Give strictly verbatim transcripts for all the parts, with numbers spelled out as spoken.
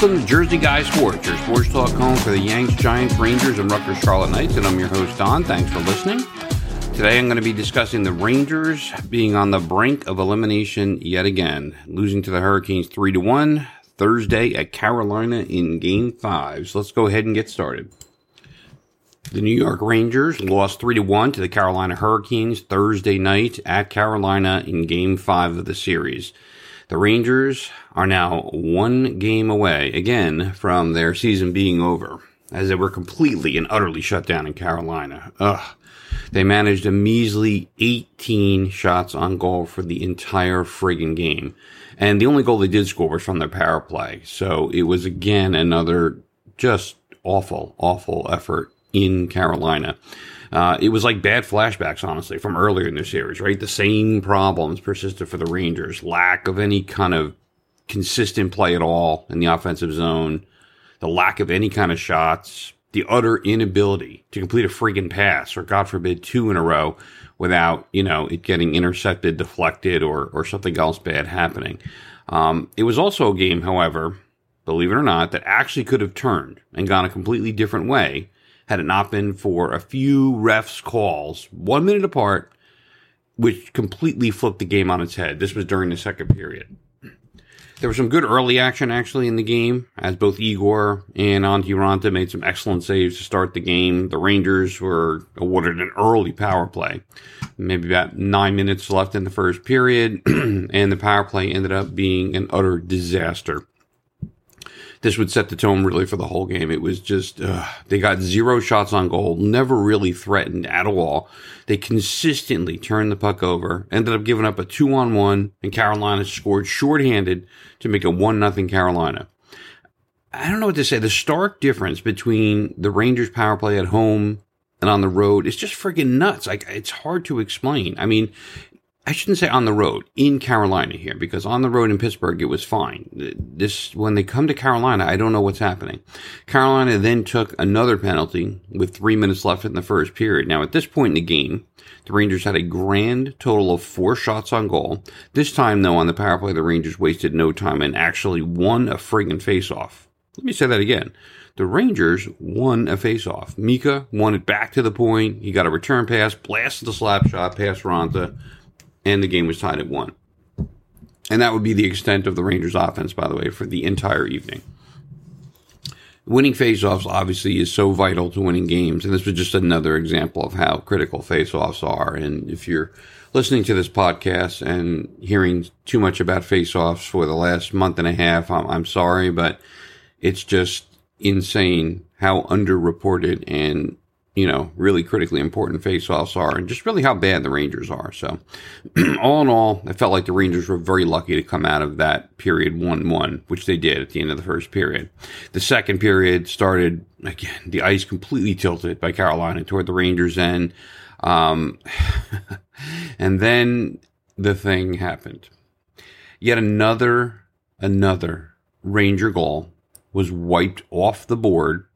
Welcome to Jersey Guy Sports, your sports talk home for the Yanks, Giants, Rangers, and Rutgers Scarlet Knights, and I'm your host, Don. Thanks for listening. Today I'm going to be discussing the Rangers being on the brink of elimination yet again, losing to the Hurricanes three to one Thursday at Carolina in Game five. So let's go ahead and get started. The New York Rangers lost three to one to the Carolina Hurricanes Thursday night at Carolina in Game five of the series. The Rangers are now one game away, again, from their season being over, as they were completely and utterly shut down in Carolina. Ugh. They managed a measly eighteen shots on goal for the entire friggin' game. And the only goal they did score was from their power play. So it was, again, another just awful, awful effort in Carolina. Uh, it was like bad flashbacks, honestly, from earlier in the series, right? The same problems persisted for the Rangers. Lack of any kind of consistent play at all in the offensive zone. The lack of any kind of shots. The utter inability to complete a freaking pass, or God forbid, two in a row without, you know, it getting intercepted, deflected, or or something else bad happening. Um, it was also a game, however, believe it or not, that actually could have turned and gone a completely different way had it not been for a few refs' calls, one minute apart, which completely flipped the game on its head. This was during the second period. There was some good early action, actually, in the game, as both Igor and Antti Raanta made some excellent saves to start the game. The Rangers were awarded an early power play, maybe about nine minutes left in the first period, and the power play ended up being an utter disaster. This would set the tone, really, for the whole game. It was just, uh, they got zero shots on goal, never really threatened at all. They consistently turned the puck over, ended up giving up a two on one, and Carolina scored shorthanded to make a one nothing Carolina. I don't know what to say. The stark difference between the Rangers' power play at home and on the road is just freaking nuts. Like, it's hard to explain. I mean, I shouldn't say on the road, in Carolina here, because on the road in Pittsburgh, it was fine. This, when they come to Carolina, I don't know what's happening. Carolina then took another penalty with three minutes left in the first period. Now, at this point in the game, the Rangers had a grand total of four shots on goal. This time, though, on the power play, the Rangers wasted no time and actually won a friggin' faceoff. Let me say that again. The Rangers won a faceoff. Mika won it back to the point. He got a return pass, blasted the slap shot past Raanta, and the game was tied at one. And that would be the extent of the Rangers' offense, by the way, for the entire evening. Winning faceoffs, obviously, is so vital to winning games, and this was just another example of how critical faceoffs are. And if you're listening to this podcast and hearing too much about faceoffs for the last month and a half, I'm, I'm sorry, but it's just insane how underreported and, you know, really critically important faceoffs are, and just really how bad the Rangers are. So, all in all, I felt like the Rangers were very lucky to come out of that period one one, which they did at the end of the first period. The second period started, again, the ice completely tilted by Carolina toward the Rangers' end. Um, and then the thing happened. Yet another, another Ranger goal was wiped off the board.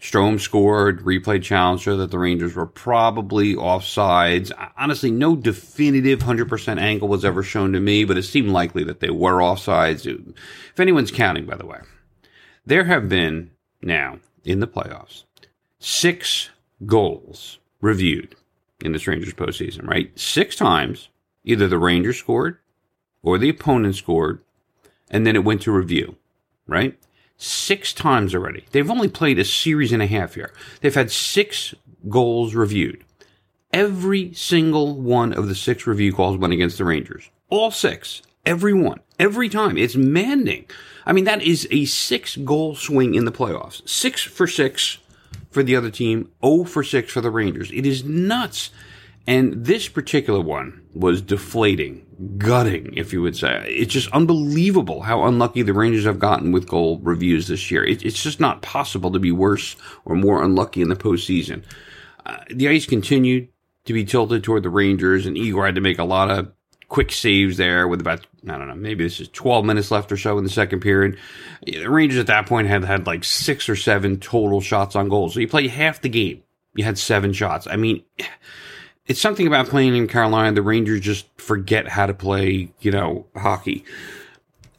Strome scored, replay challenge showed that the Rangers were probably offsides. Honestly, no definitive one hundred percent angle was ever shown to me, but it seemed likely that they were offsides. If anyone's counting, by the way, there have been now in the playoffs six goals reviewed in this Rangers postseason, right? Six times either the Rangers scored or the opponent scored, and then it went to review, right? Six times already. They've only played a series and a half here. They've had six goals reviewed. Every single one of the six review calls went against the Rangers. All six. Every one. Every time. It's maddening. I mean, that is a six-goal swing in the playoffs. Six for six for the other team. oh for six for the Rangers. It is nuts. And this particular one was deflating, gutting, if you would say. It's just unbelievable how unlucky the Rangers have gotten with goal reviews this year. It, it's just not possible to be worse or more unlucky in the postseason. Uh, the ice continued to be tilted toward the Rangers, and Igor had to make a lot of quick saves there with about, I don't know, maybe this is twelve minutes left or so in the second period. The Rangers at that point had had like six or seven total shots on goal. So you play half the game. You had seven shots. I mean, it's something about playing in Carolina. The Rangers just forget how to play, you know, hockey.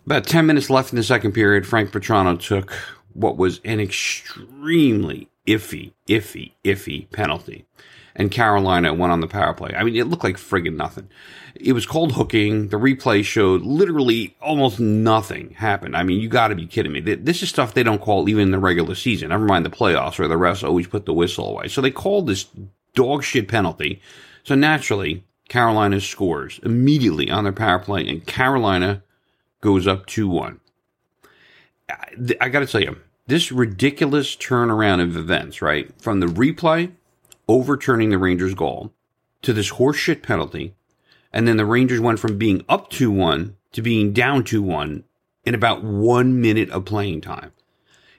About ten minutes left in the second period, Frank Petrano took what was an extremely iffy, iffy, iffy penalty. And Carolina went on the power play. I mean, it looked like friggin' nothing. It was called hooking. The replay showed literally almost nothing happened. I mean, you got to be kidding me. This is stuff they don't call even in the regular season. Never mind the playoffs where the refs always put the whistle away. So they called this dog shit penalty. So naturally, Carolina scores immediately on their power play, and Carolina goes up two one. I, I got to tell you, this ridiculous turnaround of events, right, from the replay overturning the Rangers' goal to this horseshit penalty, and then the Rangers went from being up two one to being down two one in about one minute of playing time.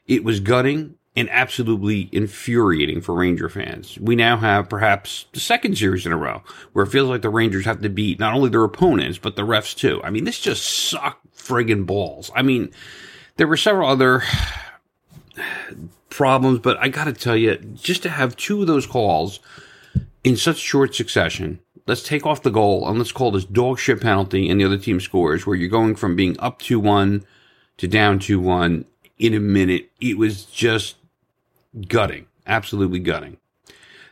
It was gutting and absolutely infuriating for Ranger fans. We now have perhaps the second series in a row where it feels like the Rangers have to beat not only their opponents, but the refs too. I mean, this just sucked friggin' balls. I mean, there were several other problems, but I got to tell you, just to have two of those calls in such short succession, let's take off the goal and let's call this dog shit penalty and the other team scores, where you're going from being up two one to down two one in a minute. It was just gutting, absolutely gutting.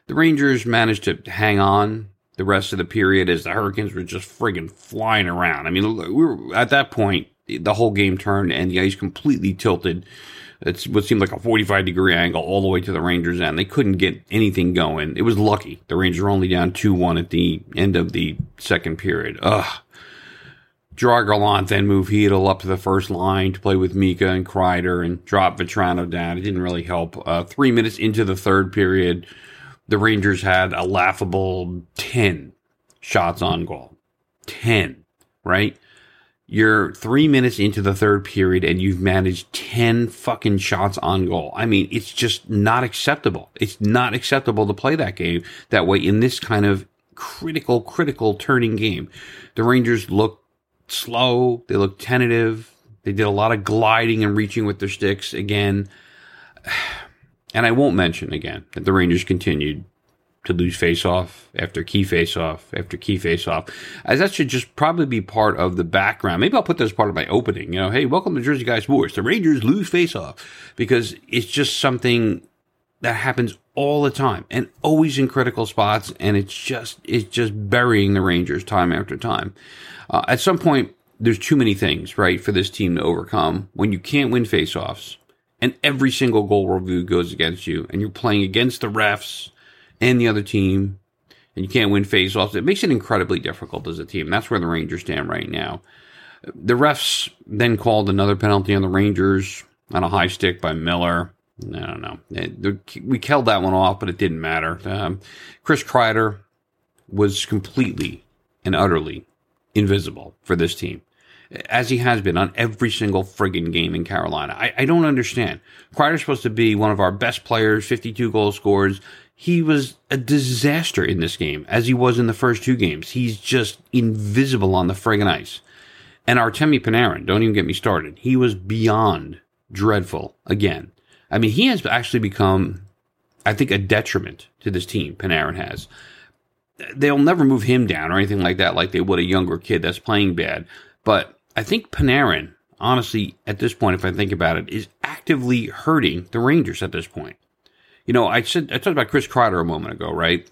The Rangers managed to hang on the rest of the period as the Hurricanes were just friggin' flying around. I mean, we were at that point, the whole game turned and the ice completely tilted. It's what seemed like a forty-five degree angle all the way to the Rangers' end. They couldn't get anything going. It was lucky. The Rangers were only down two one at the end of the second period. Ugh. Gerard Gallant then moved Hedl up to the first line to play with Mika and Kreider and dropped Vetrano down. It didn't really help. Uh, three minutes into the third period, the Rangers had a laughable ten shots on goal. ten, right? You're three minutes into the third period and you've managed ten fucking shots on goal. I mean, it's just not acceptable. It's not acceptable to play that game that way in this kind of critical, critical turning game. The Rangers looked slow. They looked tentative. They did a lot of gliding and reaching with their sticks again. And I won't mention again that the Rangers continued to lose face-off after key face-off after key face-off, as that should just probably be part of the background. Maybe I'll put that as part of my opening. You know, hey, welcome to Jersey Guy Sports. The Rangers lose face-off, because it's just something that happens all the time and always in critical spots, and it's just it's just burying the Rangers time after time. Uh, at some point, there's too many things, right, for this team to overcome when you can't win faceoffs and every single goal review goes against you and you're playing against the refs and the other team and you can't win faceoffs. It makes it incredibly difficult as a team. That's where the Rangers stand right now. The refs then called another penalty on the Rangers on a high stick by Miller. I don't know. We killed that one off, but it didn't matter. Um, Chris Kreider was completely and utterly invisible for this team, as he has been on every single friggin' game in Carolina. I, I don't understand. Kreider's supposed to be one of our best players, fifty-two goal scorers. He was a disaster in this game, as he was in the first two games. He's just invisible on the friggin' ice. And Artemi Panarin, don't even get me started. He was beyond dreadful again. I mean, he has actually become, I think, a detriment to this team, Panarin has. They'll never move him down or anything like that like they would a younger kid that's playing bad. But I think Panarin, honestly, at this point, if I think about it, is actively hurting the Rangers at this point. You know, I said I talked about Chris Kreider a moment ago, right?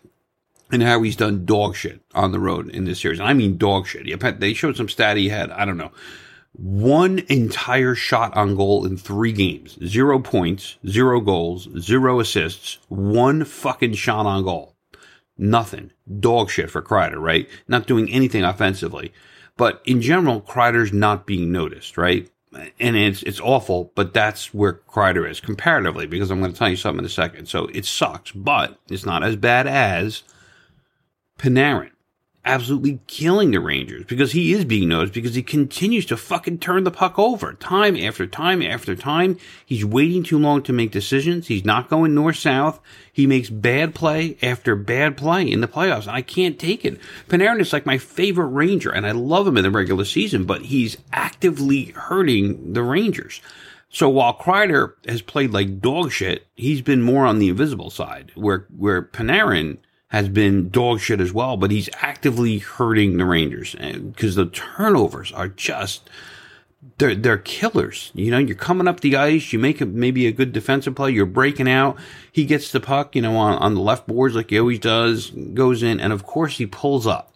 And how he's done dog shit on the road in this series. And I mean dog shit. They showed some stat he had, I don't know. One entire shot on goal in three games. Zero points, zero goals, zero assists, one fucking shot on goal. Nothing. Dog shit for Kreider, right? Not doing anything offensively. But in general, Kreider's not being noticed, right? And it's it's awful, but that's where Kreider is comparatively, because I'm going to tell you something in a second. So it sucks, but it's not as bad as Panarin absolutely killing the Rangers, because he is being noticed, because he continues to fucking turn the puck over time after time after time. He's waiting too long to make decisions. He's not going north-south. He makes bad play after bad play in the playoffs, and I can't take it. Panarin is like my favorite Ranger, and I love him in the regular season, but he's actively hurting the Rangers. So while Kreider has played like dog shit, he's been more on the invisible side, where where Panarin has been dog shit as well, but he's actively hurting the Rangers because the turnovers are just they're, they're killers. You know, you're coming up the ice, you make a, maybe a good defensive play, you're breaking out, he gets the puck, you know, on, on the left boards like he always does, goes in, and of course he pulls up.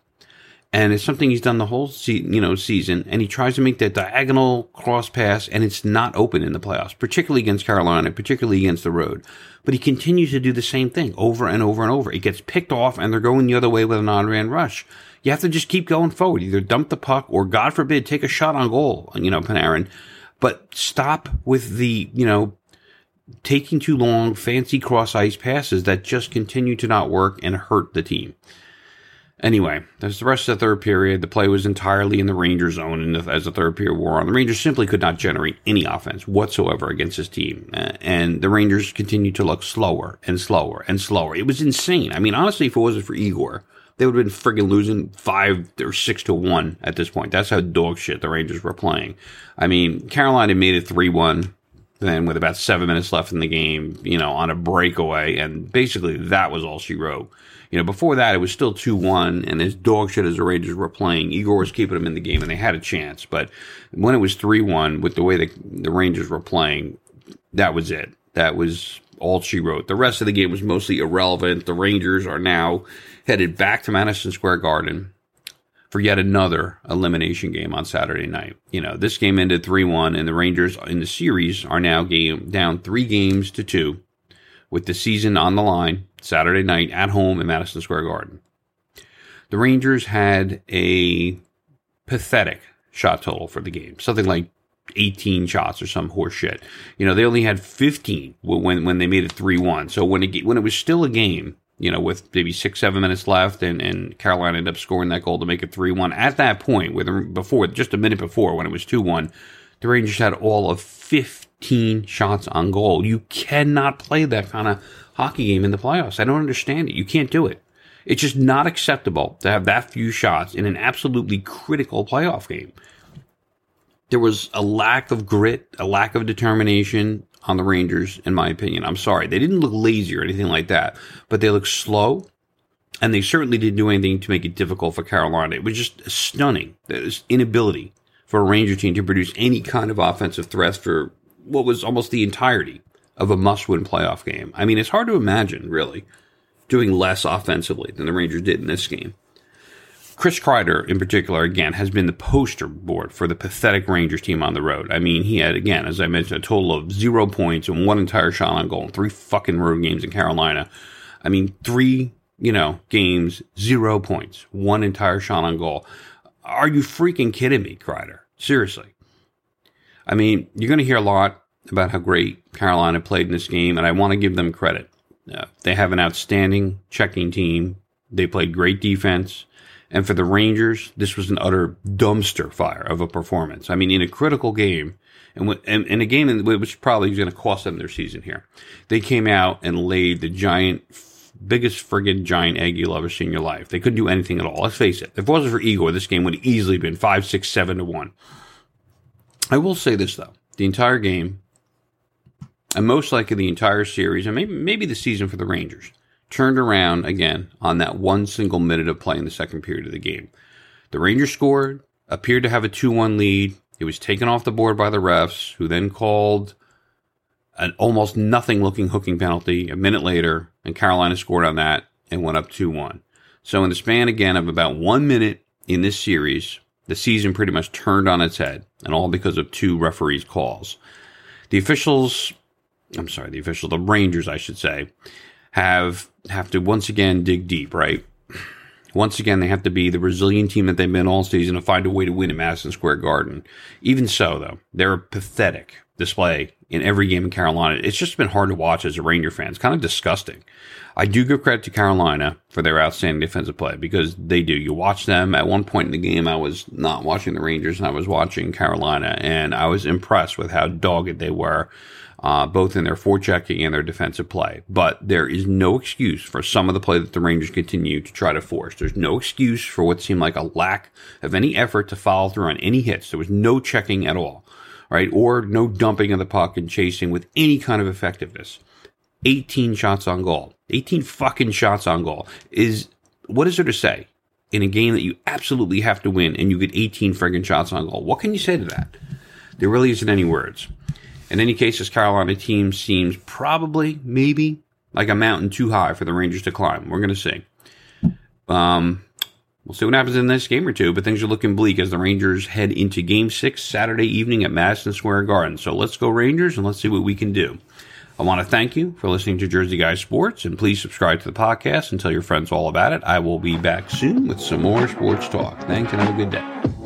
And it's something he's done the whole se- you know, season, and he tries to make that diagonal cross pass, and it's not open in the playoffs, particularly against Carolina, particularly against the road. But he continues to do the same thing over and over and over. It gets picked off, and they're going the other way with an on-rand rush. You have to just keep going forward. Either dump the puck or, God forbid, take a shot on goal, you know, Panarin. But stop with the, you know, taking too long, fancy cross-ice passes that just continue to not work and hurt the team. Anyway, that's the rest of the third period. The play was entirely in the Rangers' zone, and as the third period wore on, the Rangers simply could not generate any offense whatsoever against this team. And the Rangers continued to look slower and slower and slower. It was insane. I mean, honestly, if it wasn't for Igor, they would have been friggin' losing five or six to one at this point. That's how dog shit the Rangers were playing. I mean, Carolina made it three one. Then with about seven minutes left in the game, you know, on a breakaway. And basically that was all she wrote. You know, before that, it was still two one. And as dog shit as the Rangers were playing, Igor was keeping them in the game and they had a chance. But when it was three one, with the way the, the Rangers were playing, that was it. That was all she wrote. The rest of the game was mostly irrelevant. The Rangers are now headed back to Madison Square Garden for yet another elimination game on Saturday night. You know, this game ended three one, and the Rangers in the series are now game down three games to two with the season on the line Saturday night at home in Madison Square Garden. The Rangers had a pathetic shot total for the game, something like eighteen shots or some horse shit. You know, they only had fifteen when when they made it three one. So when it, when it was still a game, you know, with maybe six, seven minutes left, and, and Carolina ended up scoring that goal to make it three one. At that point, with before just a minute before, when it was two one, the Rangers had all of fifteen shots on goal. You cannot play that kind of hockey game in the playoffs. I don't understand it. You can't do it. It's just not acceptable to have that few shots in an absolutely critical playoff game. There was a lack of grit, a lack of determination on the Rangers, in my opinion. I'm sorry. They didn't look lazy or anything like that, but they looked slow, and they certainly didn't do anything to make it difficult for Carolina. It was just stunning, this inability for a Ranger team to produce any kind of offensive threat for what was almost the entirety of a must-win playoff game. I mean, it's hard to imagine, really, doing less offensively than the Rangers did in this game. Chris Kreider, in particular, again, has been the poster board for the pathetic Rangers team on the road. I mean, he had, again, as I mentioned, a total of zero points and one entire shot on goal in three fucking road games in Carolina. I mean, three, you know, games, zero points, one entire shot on goal. Are you freaking kidding me, Kreider? Seriously. I mean, you're going to hear a lot about how great Carolina played in this game, and I want to give them credit. Uh, they have an outstanding checking team. They played great defense. And for the Rangers, this was an utter dumpster fire of a performance. I mean, in a critical game, and in a game which probably is going to cost them their season here, they came out and laid the giant, biggest friggin' giant egg you'll ever see in your life. They couldn't do anything at all. Let's face it. If it wasn't for Igor, this game would have easily been five, six, seven to one. I will say this, though. The entire game, and most likely the entire series, and maybe, maybe the season for the Rangers, turned around again on that one single minute of play in the second period of the game. The Rangers scored, appeared to have a two one lead. It was taken off the board by the refs, who then called an almost nothing-looking hooking penalty a minute later, and Carolina scored on that and went up two one. So in the span, again, of about one minute in this series, the season pretty much turned on its head, and all because of two referees' calls. The officials, I'm sorry, the officials, the Rangers, I should say, have have to once again dig deep, right? Once again, they have to be the resilient team that they've been all season and find a way to win at Madison Square Garden. Even so, though, they're a pathetic display in every game in Carolina. It's just been hard to watch as a Ranger fan. It's kind of disgusting. I do give credit to Carolina for their outstanding defensive play, because they do. You watch them. At one point in the game, I was not watching the Rangers, and I was watching Carolina, and I was impressed with how dogged they were, Uh, both in their forechecking and their defensive play. But there is no excuse for some of the play that the Rangers continue to try to force. There's no excuse for what seemed like a lack of any effort to follow through on any hits. There was no checking at all, right? Or no dumping of the puck and chasing with any kind of effectiveness. eighteen shots on goal. eighteen fucking shots on goal. Is, what is there to say in a game that you absolutely have to win and you get eighteen friggin' shots on goal? What can you say to that? There really isn't any words. In any case, this Carolina team seems probably, maybe, like a mountain too high for the Rangers to climb. We're going to see. Um, we'll see what happens in this game or two, but things are looking bleak as the Rangers head into Game six Saturday evening at Madison Square Garden. So let's go Rangers, and let's see what we can do. I want to thank you for listening to Jersey Guy Sports, and please subscribe to the podcast and tell your friends all about it. I will be back soon with some more sports talk. Thanks, and have a good day.